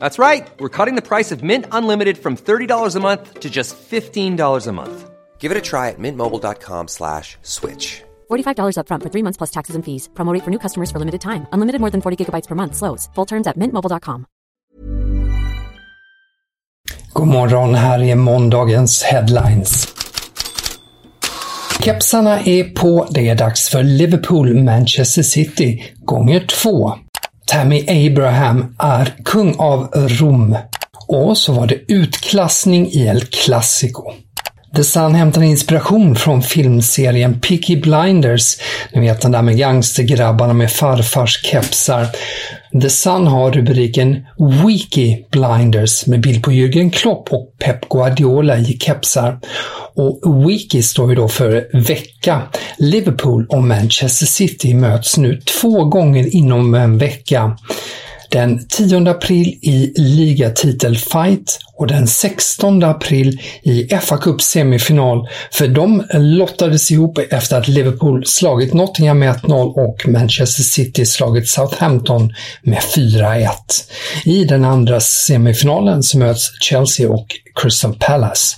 That's right. We're cutting the price of Mint Unlimited from $30 a month to just $15 a month. Give it a try at mintmobile.com/switch. $45 up front for 3 months plus taxes and fees. Promo rate for new customers for limited time. Unlimited more than 40 gigabytes per month slows. Full terms at mintmobile.com. God morgon, här är måndagens headlines. Kepsarna är på. Det är dags för Liverpool-Manchester City gånger 2. Tammy Abraham är kung av Rom. Och så var det utklassning i El Clasico. The Sun hämtade inspiration från filmserien Peaky Blinders. Ni vet den där med gangstergrabbarna med farfars kepsar. The Sun har rubriken Peaky Blinders med bild på Jürgen Klopp och Pep Guardiola i kepsar. Och Peaky står ju då för vecka. Liverpool och Manchester City möts nu 2 gånger inom en vecka. Den 10 april i ligatitelfight och den 16 april i FA-cup semifinal, för de lottades ihop efter att Liverpool slagit Nottingham med 1-0 och Manchester City slagit Southampton med 4-1. I den andra semifinalen så möts Chelsea och Crystal Palace.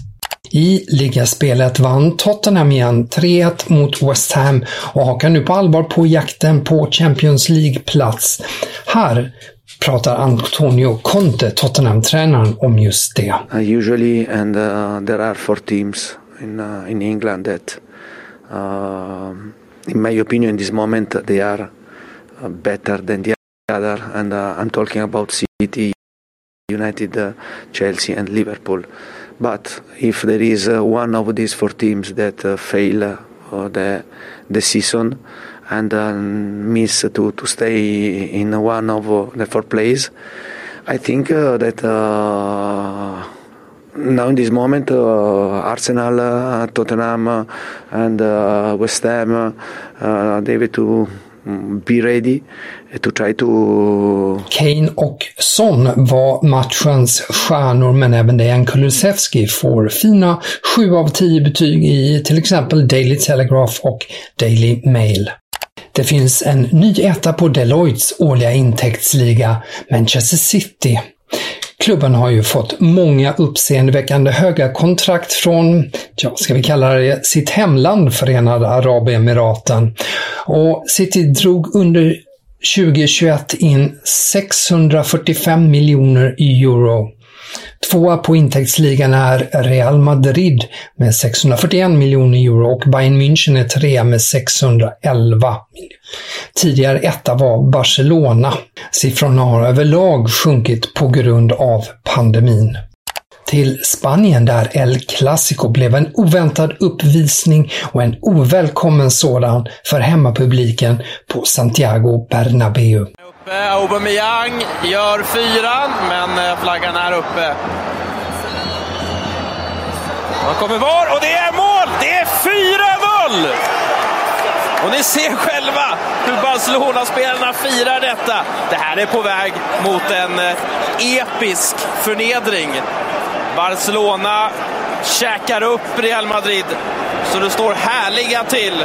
I ligaspelet vann Tottenham igen 3-1 mot West Ham och hakar nu på allvar på jakten på Champions League-plats. Här pratar Antonio Conte, Tottenham-tränaren, om just det. Usually and there are 4 teams in England that in my opinion in this moment they are better than the other, and I'm talking about City, United, Chelsea and Liverpool. But if there is one of these 4 teams that fail the season and miss to stay in one of the 4 plays, I think that now in this moment Arsenal, Tottenham and West Ham, they have to be ready to try to... Kane och Son var matchens stjärnor, men även Dejan Kulusevski får fina 7 av 10 betyg i till exempel Daily Telegraph och Daily Mail. Det finns en ny etta på Deloittes årliga intäktsliga, Manchester City. Klubben har ju fått många uppseendeväckande höga kontrakt från, ska vi kalla det sitt hemland, Förenade Arabemiraten. Och City drog under 2021 in 645 miljoner euro. 2 på intäktsligan är Real Madrid med 641 miljoner euro och Bayern München är 3 med 611 miljoner. Tidigare etta var Barcelona. Siffrorna har överlag sjunkit på grund av pandemin. Till Spanien där El Clasico blev en oväntad uppvisning och en ovälkommen sådan för hemmapubliken på Santiago Bernabeu. Aubameyang gör 4, men flaggan är uppe. Han kommer var och det är mål! Det är 4-0! Och ni ser själva hur Barcelona-spelarna firar detta. Det här är på väg mot en episk förnedring. Barcelona käkar upp Real Madrid. Så det står härliga till.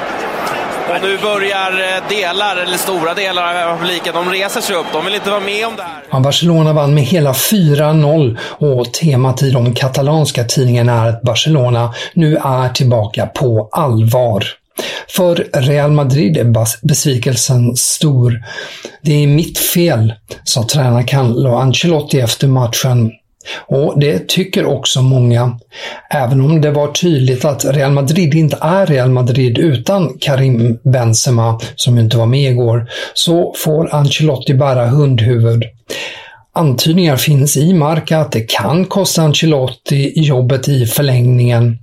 Och nu börjar delar, eller stora delar av publiken, de reser sig upp. De vill inte vara med om det här. Ja, Barcelona vann med hela 4-0 och temat i de katalanska tidningarna är att Barcelona nu är tillbaka på allvar. För Real Madrid är besvikelsen stor. Det är mitt fel, sa tränare Carlo Ancelotti efter matchen. Och det tycker också många. Även om det var tydligt att Real Madrid inte är Real Madrid utan Karim Benzema, som inte var med igår, så får Ancelotti bära hundhuvud. Antydningar finns i Marca att det kan kosta Ancelotti jobbet i förlängningen.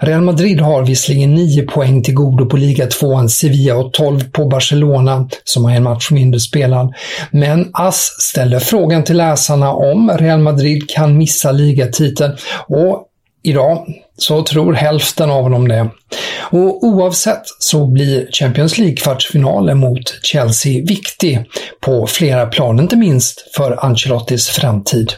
Real Madrid har visserligen 9 poäng till godo på Liga 2:an Sevilla och 12 på Barcelona, som har en match mindre spelad. Men AS ställer frågan till läsarna om Real Madrid kan missa ligatiteln och idag så tror hälften av dem det. Och oavsett så blir Champions League-kvartsfinalen mot Chelsea viktig på flera plan, inte minst för Ancelottis framtid.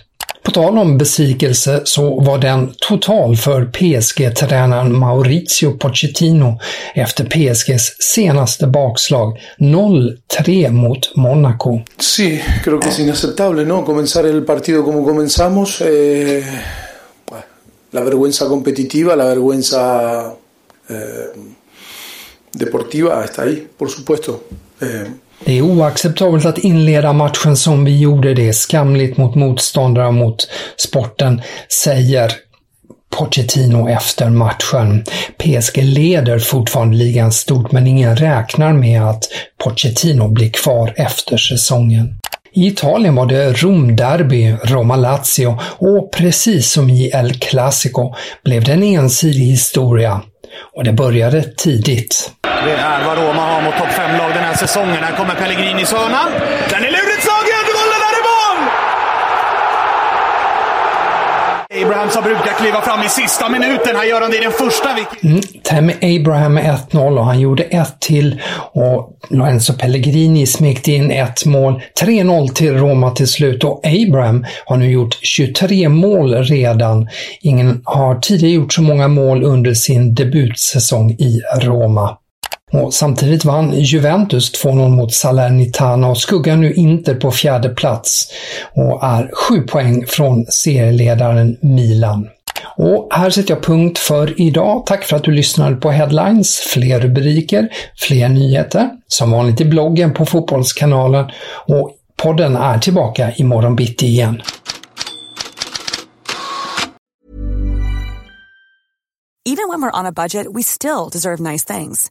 På tal om besvikelse så var den total för PSG-tränaren Mauricio Pochettino efter PSGs senaste bakslag 0-3 mot Monaco. Sí, creo que es inaceptable, ¿no? Comenzar el partido como comenzamos. La vergüenza competitiva, la vergüenza deportiva está ahí, por supuesto. Det är oacceptabelt att inleda matchen som vi gjorde. Det är skamligt mot motståndare och mot sporten, säger Pochettino efter matchen. PSG leder fortfarande ligan stort, men ingen räknar med att Pochettino blir kvar efter säsongen. I Italien var det Rom-derby, Roma-Lazio, och precis som i El Clasico blev det en ensidig historia. Och det började tidigt. Det är vad Roma har mot topp 5-lag den här säsongen. Här kommer Pellegrini i hörnan. Den är lurigt slagen! Bollen är i mål! Abraham som brukar kliva fram i sista minuten. Här gör han det i den första vikten. Tammy Abraham med 1-0 och han gjorde 1 till. Och Lorenzo Pellegrini smekte in 1 mål. 3-0 till Roma till slut och Abraham har nu gjort 23 mål redan. Ingen har tidigare gjort så många mål under sin debutsäsong i Roma. Och samtidigt vann Juventus 2-0 mot Salernitana och skuggar nu Inter på fjärde plats och är 7 poäng från serieledaren Milan. Och här sätter jag punkt för idag. Tack för att du lyssnade på Headlines. Fler rubriker, fler nyheter, som vanligt i bloggen på Fotbollskanalen, och podden är tillbaka imorgon bitti igen. Even when we're on a budget, we still deserve nice things.